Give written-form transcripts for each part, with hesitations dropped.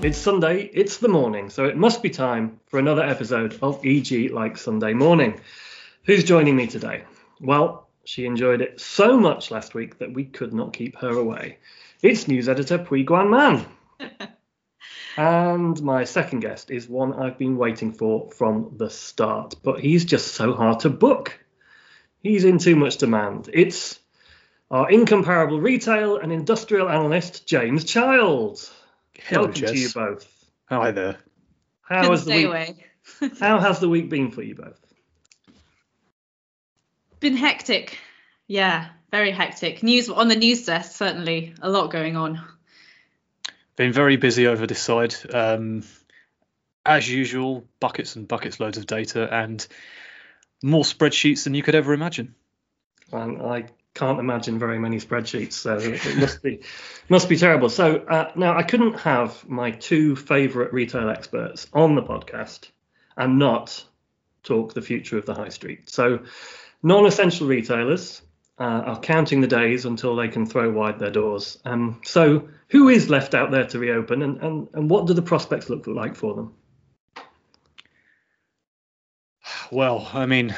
It's Sunday, it's the morning, so it must be time for another episode of EG Like Sunday Morning. Who's joining me today? Well, she enjoyed it so much last week that we could not keep her away. It's news editor Pui Guan Man. And my second guest is one I've been waiting for from the start, but he's just so hard to book. He's in too much demand. It's our incomparable retail and industrial analyst, James Child. Hello, welcome Jess. To you both. Hi there. How has the week been for you both? Been hectic. Yeah, very hectic. News on the news desk, certainly a lot going on. Been very busy over this side. As usual, buckets and buckets loads of data and more spreadsheets than you could ever imagine. And I can't imagine very many spreadsheets, so it must be terrible. So now I couldn't have my two favourite retail experts on the podcast and not talk the future of the high street. So non-essential retailers are counting the days until they can throw wide their doors. So who is left out there to reopen and what do the prospects look like for them? Well, I mean,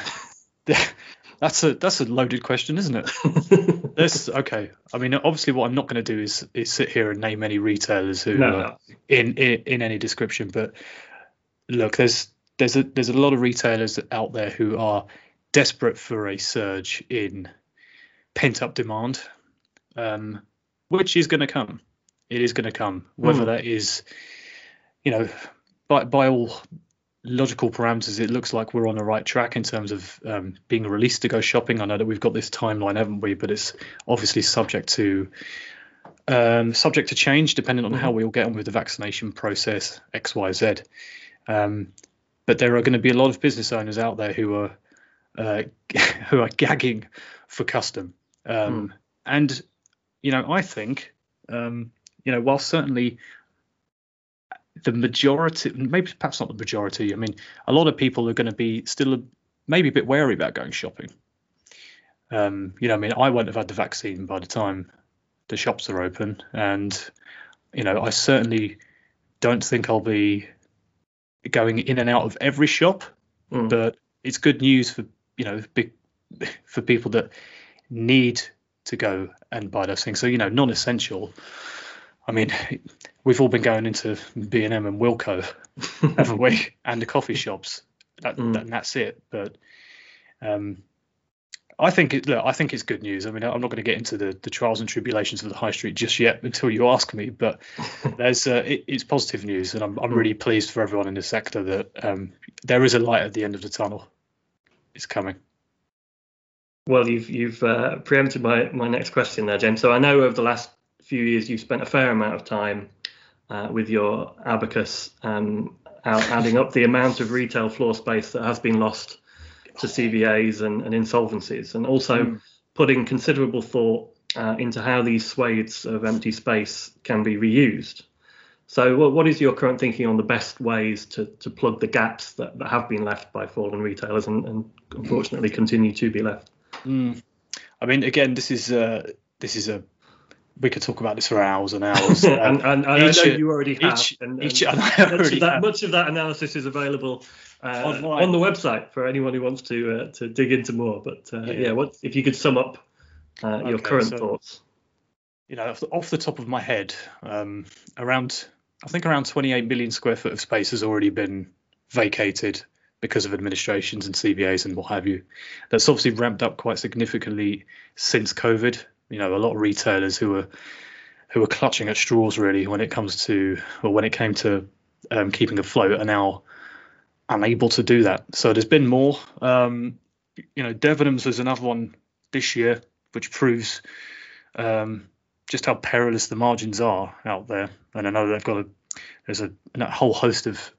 that's a loaded question, isn't it? Okay. I mean, obviously, what I'm not going to do is sit here and name any retailers who are in any description. But look, there's a lot of retailers out there who are desperate for a surge in pent up demand, which is going to come. It is going to come, whether that is, you know, by all logical parameters, it looks like we're on the right track in terms of being released to go shopping. I know that we've got this timeline, haven't we? But it's obviously subject to change depending on how we all get on with the vaccination process, X, Y, Z. But there are going to be a lot of business owners out there who are gagging for custom. And you know, I think you know, while certainly the majority, maybe perhaps not the majority, I mean, a lot of people are going to be still maybe a bit wary about going shopping. You know, I mean, I won't have had the vaccine by the time the shops are open. And, you know, I certainly don't think I'll be going in and out of every shop. But it's good news for, you know, for people that need to go and buy those things. So, you know, non-essential. I mean, we've all been going into B&M and Wilco, haven't we? And the coffee shops. And that's it. But I think it's good news. I mean, I'm not going to get into the trials and tribulations of the high street just yet until you ask me. But it's positive news, and I'm really pleased for everyone in the sector that there is a light at the end of the tunnel. It's coming. Well, you've preempted my next question there, James. So I know over the last few years you've spent a fair amount of time with your abacus out adding up the amount of retail floor space that has been lost to CVAs and insolvencies, and also putting considerable thought into how these swathes of empty space can be reused. So what is your current thinking on the best ways to plug the gaps that have been left by fallen retailers and unfortunately continue to be left? I mean, again, this is a we could talk about this for hours and hours. And I know you already have. Much of that analysis is available on the website for anyone who wants to dig into more. But what if you could sum up your current thoughts? You know, off the top of my head, around 28 million square foot of space has already been vacated because of administrations and CVAs and what have you. That's obviously ramped up quite significantly since COVID. You know, a lot of retailers who are clutching at straws really when it came to keeping afloat are now unable to do that. So there's been more. You know, Debenhams was another one this year, which proves just how perilous the margins are out there. And I know they've got there's a whole host of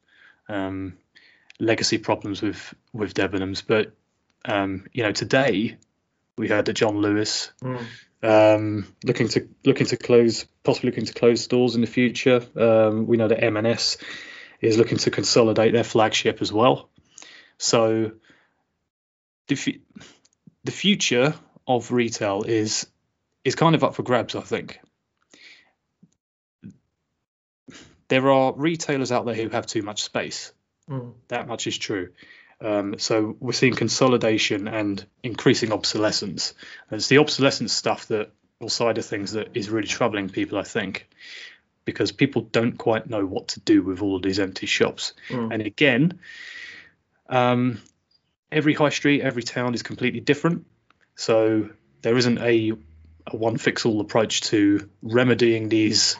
legacy problems with Debenhams, but you know, today we heard that John Lewis. Looking to close stores in the future. We know that M&S is looking to consolidate their flagship as well. So the future of retail is kind of up for grabs, I think. there are retailers out there who have too much space. Mm. That much is true. So we're seeing consolidation and increasing obsolescence. And it's the obsolescence stuff that, or side of things, that is really troubling people, I think, because people don't quite know what to do with all of these empty shops. Mm. And again, every high street, every town is completely different. So there isn't a one fix all approach to remedying these,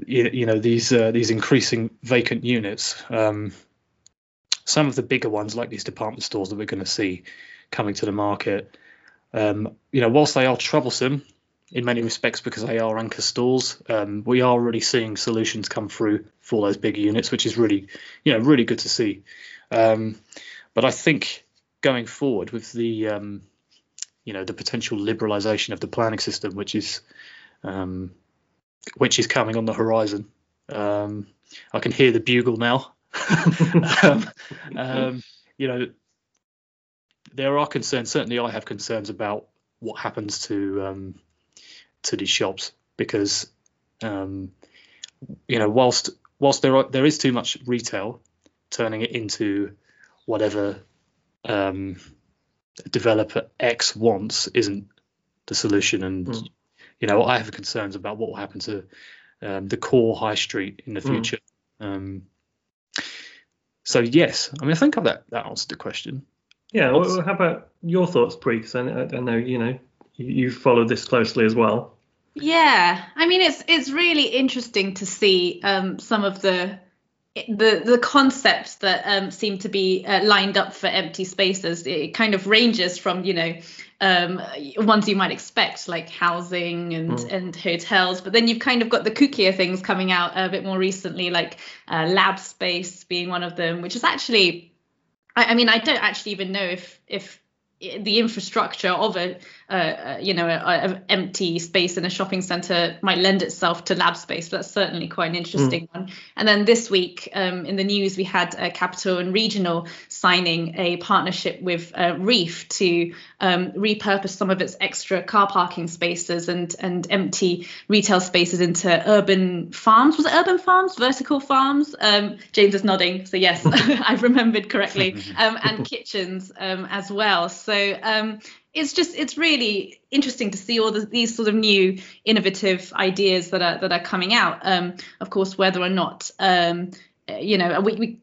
these increasing vacant units. Some of the bigger ones, like these department stores that we're going to see coming to the market, whilst they are troublesome in many respects because they are anchor stores, we are really seeing solutions come through for those bigger units, which is really, really good to see. But I think going forward with the, the potential liberalisation of the planning system, which is coming on the horizon. I can hear the bugle now. There are concerns. Certainly, I have concerns about what happens to these shops because, whilst there is too much retail, turning it into whatever developer X wants isn't the solution. And I have concerns about what will happen to the core high street in the future. So yes, I think that answered the question. Yeah. Well, how about your thoughts, Pui? Because I know you follow this closely as well. Yeah, it's really interesting to see some of the concepts that seem to be lined up for empty spaces. It kind of ranges from ones you might expect, like housing and hotels, but then you've kind of got the kookier things coming out a bit more recently, like lab space being one of them, which is actually, I don't actually even know if the infrastructure of an empty space in a shopping centre might lend itself to lab space. That's certainly quite an interesting one. And then this week in the news, we had Capital and Regional signing a partnership with Reef to repurpose some of its extra car parking spaces and empty retail spaces into urban farms. Was it urban farms? Vertical farms? James is nodding, so yes, I've remembered correctly. And kitchens as well. So it's really interesting to see all these sort of new innovative ideas that are coming out. Of course, whether or not we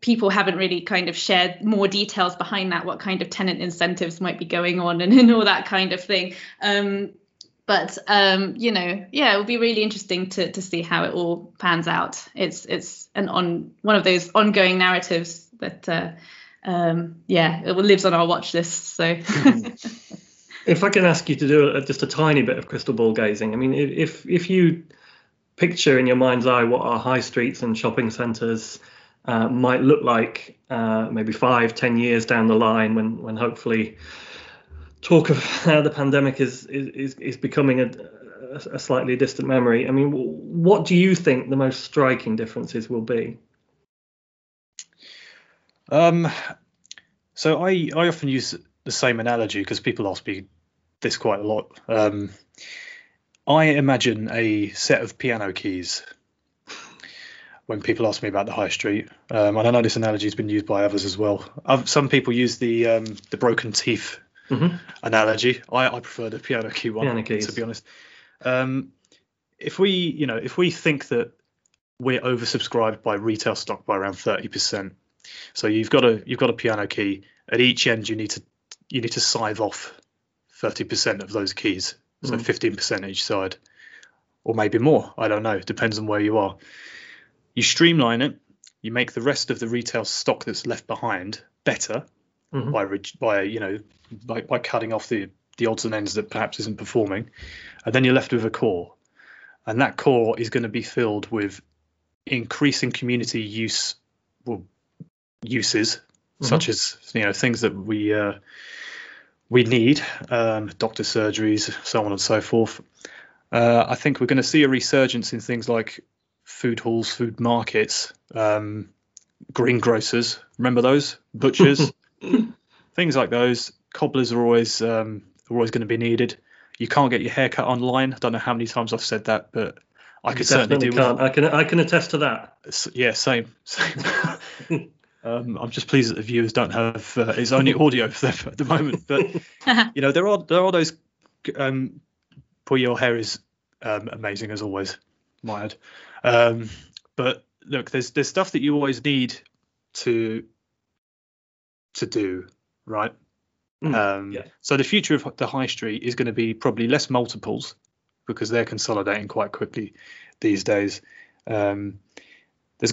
people haven't really kind of shared more details behind that, what kind of tenant incentives might be going on and all that kind of thing. It will be really interesting to see how it all pans out. It's one of those ongoing narratives that. It lives on our watch list. So, if I can ask you to do just a tiny bit of crystal ball gazing, if you picture in your mind's eye what our high streets and shopping centres might look like, maybe 5-10 years down the line, when hopefully talk of how the pandemic is becoming a slightly distant memory. What do you think the most striking differences will be? So I often use the same analogy because people ask me this quite a lot. I imagine a set of piano keys when people ask me about the high street. And I know this analogy has been used by others as well. Some people use the broken teeth analogy. I prefer the piano key one, to be honest. If we think that we're oversubscribed by retail stock by around 30%, so you've got a piano key at each end. You need to sieve off 30% of those keys, so 15% each side, or maybe more. I don't know. It depends on where you are. You streamline it. You make the rest of the retail stock that's left behind better by cutting off the odds and ends that perhaps isn't performing, and then you're left with a core, and that core is going to be filled with increasing community use. Well, uses such as things that we need, doctor surgeries, so on and so forth. I think we're going to see a resurgence in things like food halls, food markets, greengrocers, remember those, butchers, things like those. Cobblers are always going to be needed. You can't get your haircut online. I don't know how many times I've said that, but I could certainly do. I can attest to that. Yeah, same. I'm just pleased that the viewers don't have it's only audio for them at the moment. But you know, there are those. Pui, your hair is amazing as always, my ad. But look, there's stuff that you always need to do, right? Yeah. So the future of the high street is going to be probably less multiples because they're consolidating quite quickly these days. There's going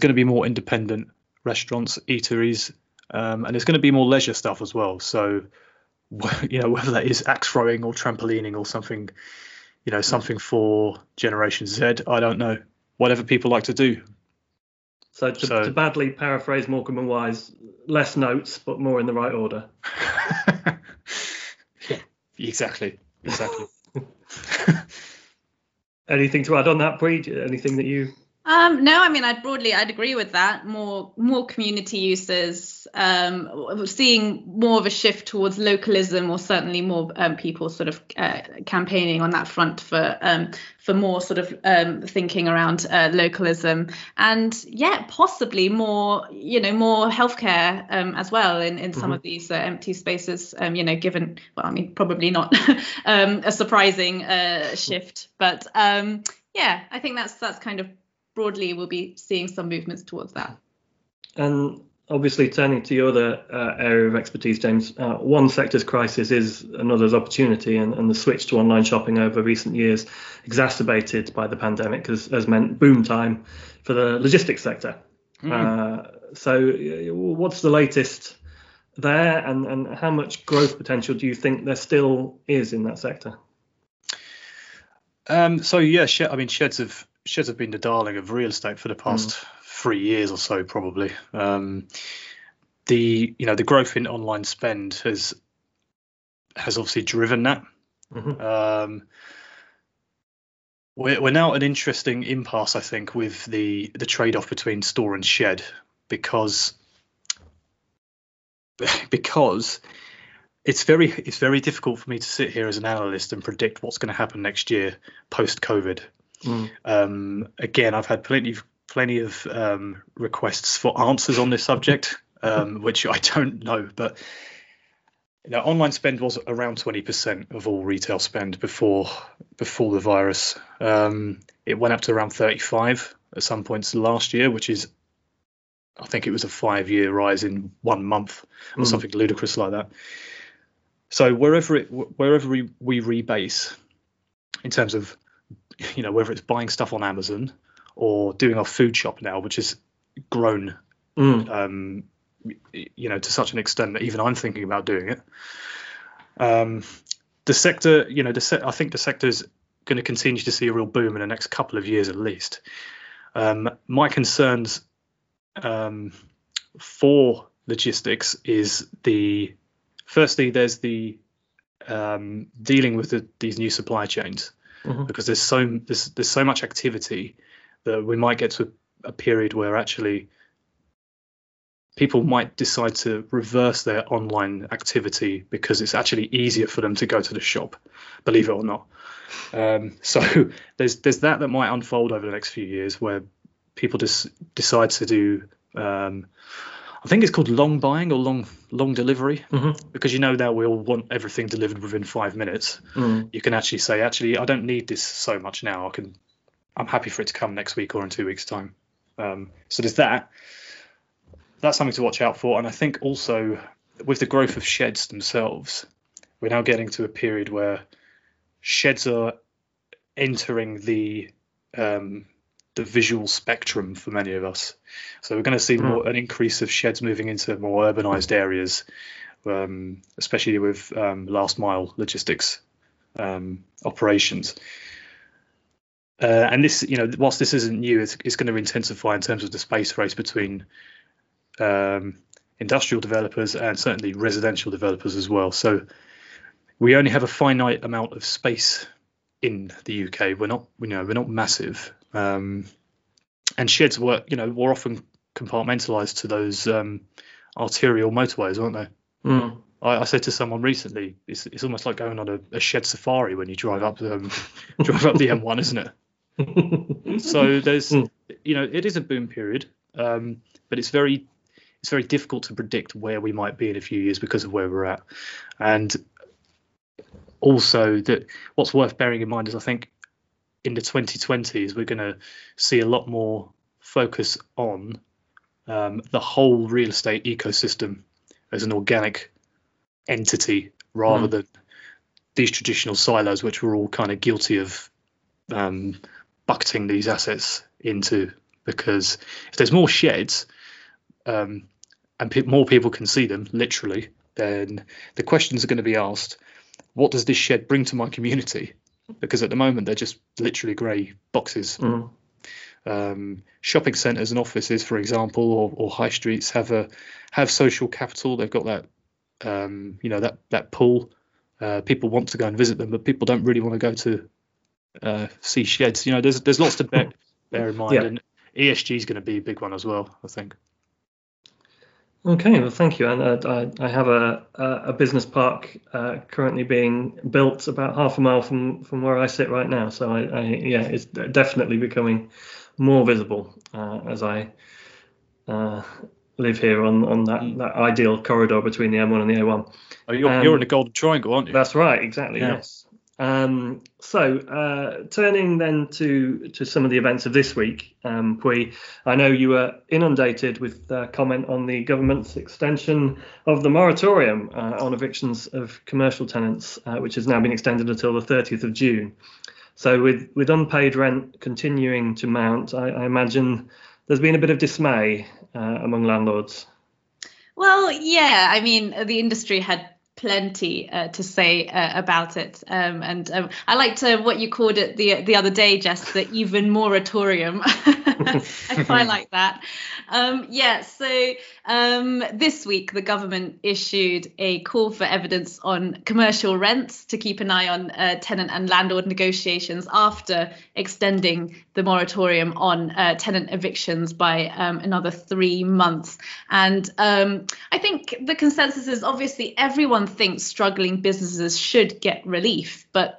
to be more independent restaurants, eateries, and there's going to be more leisure stuff as well. So, you know, whether that is axe throwing or trampolining or something, you know, something for Generation Z, I don't know. Whatever people like to do. So to badly paraphrase Morecambe and Wise, less notes but more in the right order. Yeah, exactly. Anything to add on that, Pui? Anything that you? No, I mean, I'd agree with that. More community uses, seeing more of a shift towards localism, or certainly more people sort of campaigning on that front for more sort of thinking around localism, and yeah, possibly more healthcare as well in some of these empty spaces. Given, well, I mean, probably not a surprising shift, but yeah, I think that's kind of. Broadly, we'll be seeing some movements towards that. And obviously, turning to your other area of expertise, James, one sector's crisis is another's opportunity, and the switch to online shopping over recent years, exacerbated by the pandemic, has meant boom time for the logistics sector. So what's the latest there, and how much growth potential do you think there still is in that sector? Sheds have been the darling of real estate for the past 3 years or so, probably. The growth in online spend has obviously driven that. We're now at an interesting impasse, I think, with the trade-off between store and shed, because it's very difficult for me to sit here as an analyst and predict what's going to happen next year post-COVID. Again, I've had plenty of requests for answers on this subject, which I don't know. But you know, online spend was around 20% of all retail spend before the virus. It went up to around 35% at some points last year, which is, I think it was a 5-year rise in 1 month or something ludicrous like that. So wherever we rebase in terms of, you know, whether it's buying stuff on Amazon or doing our food shop now, which has grown, to such an extent that even I'm thinking about doing it. The sector, I think the sector is going to continue to see a real boom in the next couple of years at least. My concerns for logistics is there's the dealing with these new supply chains. Because there's so much activity that we might get to a period where actually people might decide to reverse their online activity because it's actually easier for them to go to the shop, believe it or not. So there's that might unfold over the next few years where people just decide to do I think it's called long buying or long delivery, because you know now we all want everything delivered within 5 minutes. You can actually say, I don't need this so much now. I'm happy for it to come next week or in 2 weeks' time. So there's that. That's something to watch out for. And I think also with the growth of sheds themselves, we're now getting to a period where sheds are entering the visual spectrum for many of us, so we're going to see an increase of sheds moving into more urbanized areas, especially with last mile logistics operations, and this, whilst this isn't new, it's going to intensify in terms of the space race between industrial developers and certainly residential developers as well. So we only have a finite amount of space in the UK. We're not massive. And sheds were often compartmentalized to those arterial motorways, weren't they? I said to someone recently, it's almost like going on a shed safari when you drive up the M1, isn't it? So there's, you know, it is a boom period, but it's very difficult to predict where we might be in a few years because of where we're at. And also, that what's worth bearing in mind is I think in the 2020s we're going to see a lot more focus on the whole real estate ecosystem as an organic entity rather than these traditional silos, which we're all kind of guilty of bucketing these assets into, because if there's more sheds and more people can see them literally, then the questions are going to be asked, what does this shed bring to my community? Because at the moment they're just literally grey boxes. Shopping centres and offices, for example, or high streets have social capital. They've got that that pull. People want to go and visit them, but people don't really want to go to see sheds. You know, there's lots to bear in mind, and ESG is going to be a big one as well, I think. Okay, well, thank you. And I have a business park currently being built about half a mile from where I sit right now. So I it's definitely becoming more visible as I live here on that ideal corridor between the M1 and the A1. Oh, you're in the Golden Triangle, aren't you? That's right, exactly. Yeah. Yes. So turning then to some of the events of this week, Pui, I know you were inundated with comment on the government's extension of the moratorium on evictions of commercial tenants, which has now been extended until the 30th of June. So with unpaid rent continuing to mount, I imagine there's been a bit of dismay among landlords. Well, yeah, I mean, the industry had plenty to say about it, and I liked what you called it the other day, Jess, the even moratorium. I quite like that. So this week the government issued a call for evidence on commercial rents to keep an eye on tenant and landlord negotiations after extending the moratorium on tenant evictions by another 3 months. And I think the consensus is obviously everyone thinks struggling businesses should get relief, but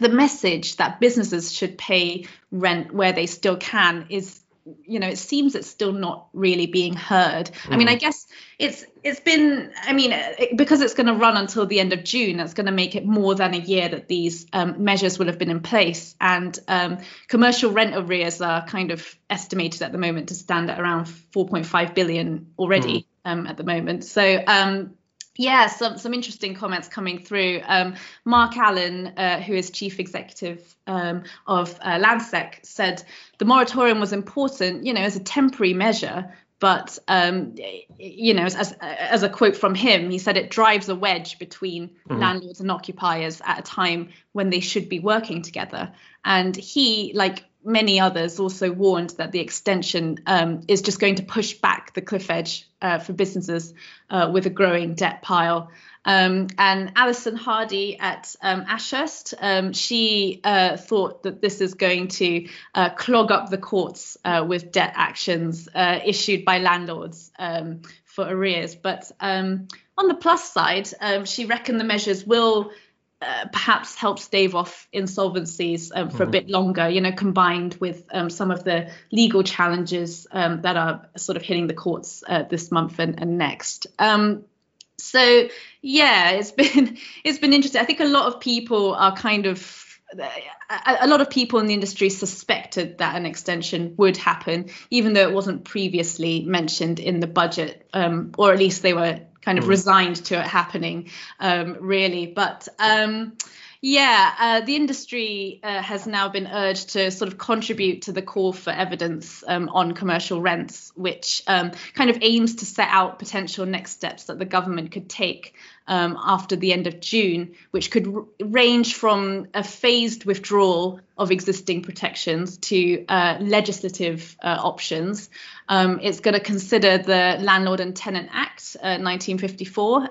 the message that businesses should pay rent where they still can is, you know, it seems it's still not really being heard. I mean, I guess it's been, I mean, because it's going to run until the end of June, that's going to make it more than a year that these measures will have been in place. And commercial rent arrears are kind of estimated at the moment to stand at around 4.5 billion already at the moment. So yeah, some interesting comments coming through. Mark Allen, who is chief executive of Landsec, said the moratorium was important, you know, as a temporary measure. But, you know, as a quote from him, he said it drives a wedge between landlords and occupiers at a time when they should be working together. And he, like many others, also warned that the extension is just going to push back the cliff edge for businesses with a growing debt pile. And Alison Hardy at Ashurst, she thought that this is going to clog up the courts with debt actions issued by landlords for arrears. But on the plus side, she reckoned the measures will perhaps help stave off insolvencies for a bit longer, you know, combined with some of the legal challenges that are sort of hitting the courts this month and next. So yeah, it's been interesting. I think a lot of people in the industry suspected that an extension would happen, even though it wasn't previously mentioned in the budget, or at least they were kind of resigned to it happening, really. But the industry has now been urged to sort of contribute to the call for evidence on commercial rents, which kind of aims to set out potential next steps that the government could take after the end of June, which could range from a phased withdrawal of existing protections to legislative options. It's going to consider the Landlord and Tenant Act, 1954,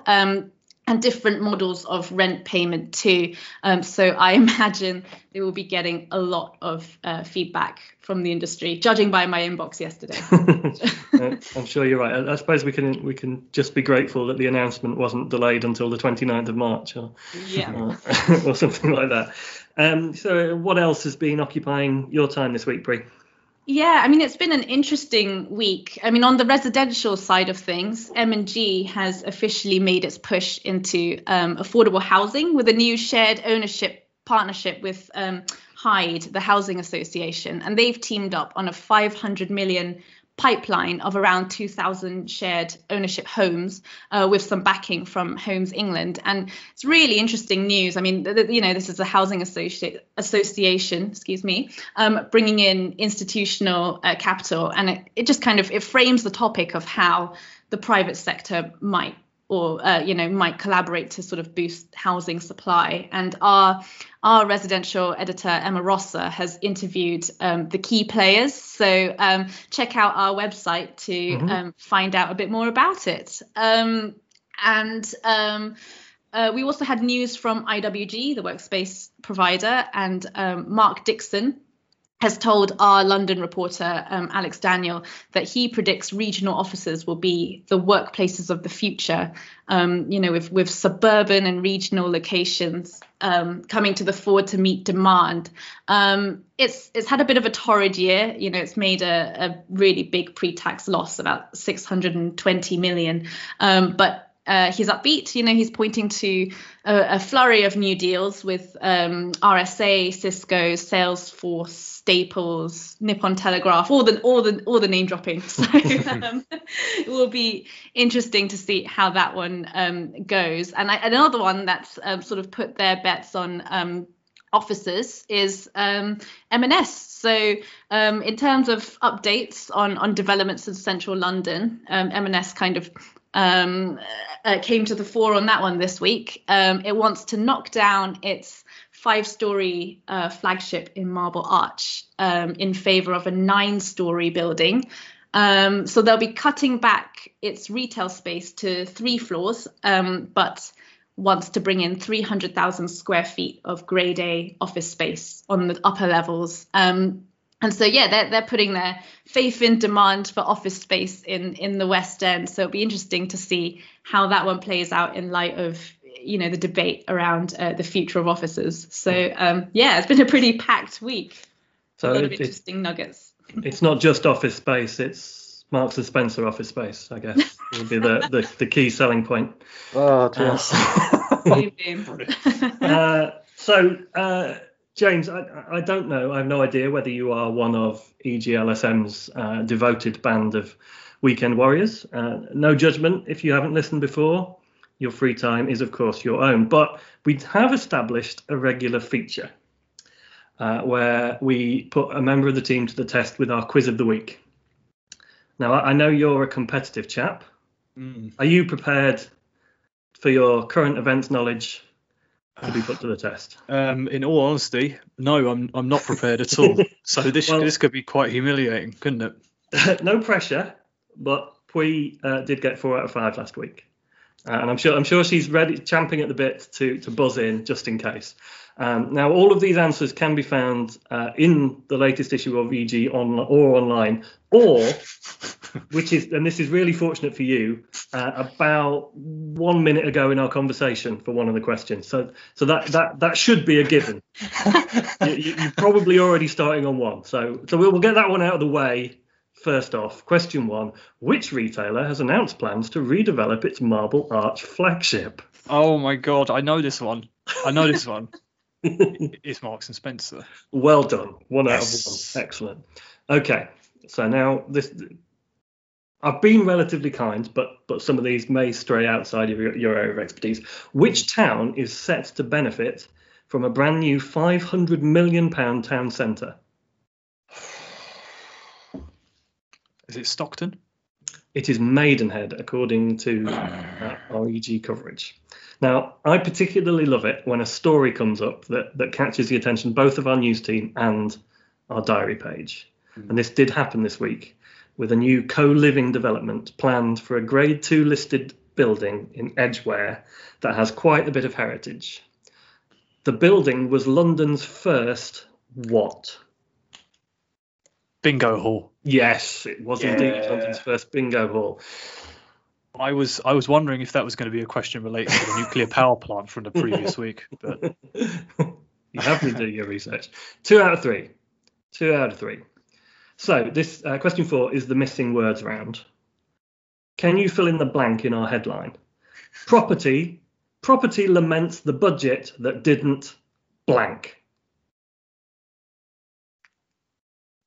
and different models of rent payment too. So I imagine they will be getting a lot of feedback from the industry, judging by my inbox yesterday. I'm sure you're right. I suppose we can just be grateful that the announcement wasn't delayed until the 29th of March or something like that. So what else has been occupying your time this week, Pri? Yeah, I mean, it's been an interesting week. I mean, on the residential side of things, M&G has officially made its push into affordable housing with a new shared ownership partnership with Hyde, the Housing Association, and they've teamed up on a 500 million pipeline of around 2,000 shared ownership homes with some backing from Homes England. And it's really interesting news. I mean, this is a housing association, bringing in institutional capital. And it just kind of, it frames the topic of how the private sector might collaborate to sort of boost housing supply. And our residential editor, Emma Rosser, has interviewed the key players. So check out our website to find out a bit more about it. We also had news from IWG, the workspace provider, and Mark Dixon has told our London reporter, Alex Daniel, that he predicts regional offices will be the workplaces of the future, with suburban and regional locations coming to the fore to meet demand. It's had a bit of a torrid year. You know, it's made a really big pre-tax loss, about 620 million. But he's upbeat. You know, he's pointing to a flurry of new deals with RSA, Cisco, Salesforce, Staples, Nippon Telegraph, all the name dropping. So it will be interesting to see how that one goes. And another one that's sort of put their bets on offices is M&S. So in terms of updates on developments in central London, M&S kind of came to the fore on that one this week. It wants to knock down its 5-story flagship in Marble Arch in favour of a 9-story building. So they'll be cutting back its retail space to 3 floors, but wants to bring in 300,000 square feet of Grade A office space on the upper levels. And so, yeah, they're putting their faith in demand for office space in the West End. So it'll be interesting to see how that one plays out in light of, you know, the debate around the future of offices. So, it's been a pretty packed week. So a lot of interesting nuggets. It's not just office space. It's Marks and Spencer office space, I guess, would be the key selling point. Oh, yes. James, I don't know. I have no idea whether you are one of EGLSM's devoted band of weekend warriors. No judgment if you haven't listened before. Your free time is, of course, your own. But we have established a regular feature where we put a member of the team to the test with our quiz of the week. Now, I know you're a competitive chap. Mm. Are you prepared for your current events knowledge to be put to the test? In all honesty, no, I'm not prepared at all. So this could be quite humiliating, couldn't it? No pressure, but Pui did get 4 out of 5 last week, and I'm sure she's ready, champing at the bit to buzz in just in case. Now, all of these answers can be found in the latest issue of EG online, or which is, and this is really fortunate for you, about 1 minute ago in our conversation for one of the questions. So that should be a given. You're probably already starting on one. So we'll get that one out of the way. First off, question 1, which retailer has announced plans to redevelop its Marble Arch flagship? Oh my God, I know this one. It's Marks and Spencer. Well done. 1 out of 1. Excellent. Okay, so now this, I've been relatively kind, but some of these may stray outside of your area of expertise. Which town is set to benefit from a brand new £500 million town centre? Is it Stockton? It is Maidenhead, according to REG coverage. Now, I particularly love it when a story comes up that catches the attention both of our news team and our diary page. Mm. And this did happen this week with a new co-living development planned for a Grade 2 listed building in Edgware that has quite a bit of heritage. The building was London's first what? Bingo hall. Yes, it was indeed London's first bingo hall. I was wondering if that was going to be a question related to the nuclear power plant from the previous week. But you have to do your research. 2 out of 3. 2 out of 3. So this question 4 is the missing words round. Can you fill in the blank in our headline? Property laments the budget that didn't blank.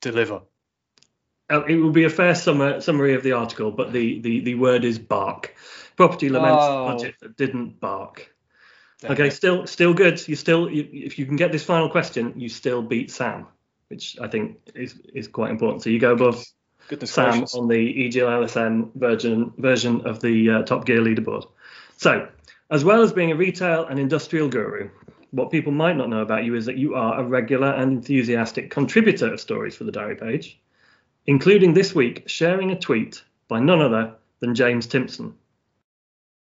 Deliver. It will be a fair summary of the article, but the word is bark. Property laments the budget that didn't bark. Definitely. Okay, still good. If you can get this final question, you still beat Sam, which I think is quite important. So you go above Sam gracious. On the EGLSN version of the Top Gear leaderboard. So, as well as being a retail and industrial guru, what people might not know about you is that you are a regular and enthusiastic contributor of stories for the diary page, including this week sharing a tweet by none other than James Timpson.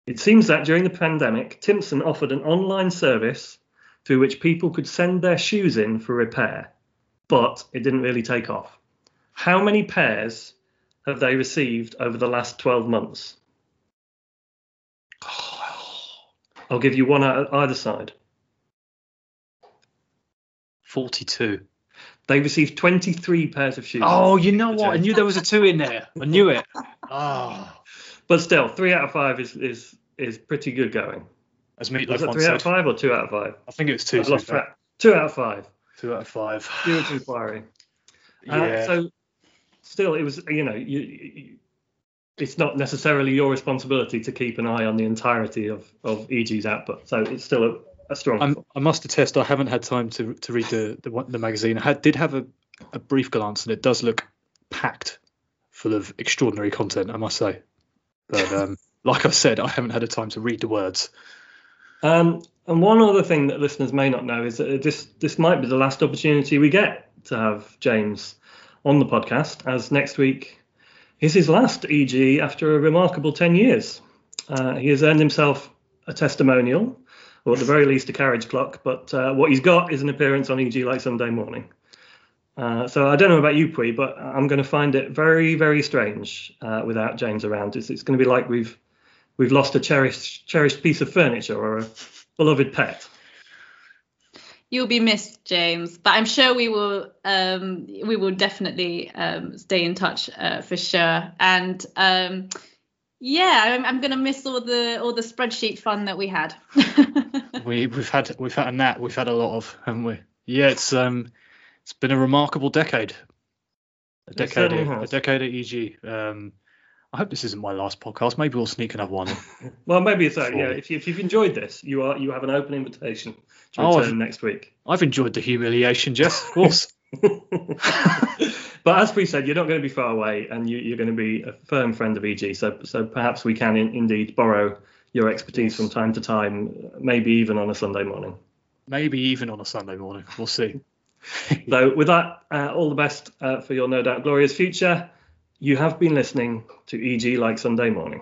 It seems that during the pandemic, Timpson offered an online service through which people could send their shoes in for repair, but it didn't really take off. How many pairs have they received over the last 12 months? I'll give you one out either side. 42. They received 23 pairs of shoes. Oh, you know what? I knew there was a 2 in there. I knew it. Oh. But still, 3 out of 5 is pretty good going. As Meatloaf once said. Was it 3 out of 5 or 2 out of 5? I think it was 2. I lost track. 2 out of 5. 2 out of 5. You were inquiring. So, still, it was, it's not necessarily your responsibility to keep an eye on the entirety of EG's output. So it's still a strong. I must attest, I haven't had time to read the magazine. I did have a brief glance, and it does look packed full of extraordinary content, I must say. But like I said, I haven't had a time to read the words. And one other thing that listeners may not know is that this might be the last opportunity we get to have James on the podcast, as next week is his last EG after a remarkable 10 years. He has earned himself a testimonial, or at the very least a carriage clock, but what he's got is an appearance on EG Like Sunday Morning. So I don't know about you, Pui, but I'm going to find it very, very strange without James around. It's going to be like we've lost a cherished piece of furniture or a beloved pet. You'll be missed, James, but I'm sure we will definitely stay in touch for sure. And I'm going to miss all the spreadsheet fun that we had. We've had a lot of, haven't we? Yeah, it's been a remarkable decade. A decade at EG. I hope this isn't my last podcast. Maybe we'll sneak another one. Well, maybe it's that. Yeah, if you've enjoyed this, you have an open invitation to return next week. I've enjoyed the humiliation, Jess, of course. But as we said, you're not going to be far away, and you're going to be a firm friend of EG. So perhaps we can indeed borrow your expertise from time to time, maybe even on a Sunday morning. We'll see. So with that, all the best for your no doubt glorious future. You have been listening to EG Like Sunday Morning.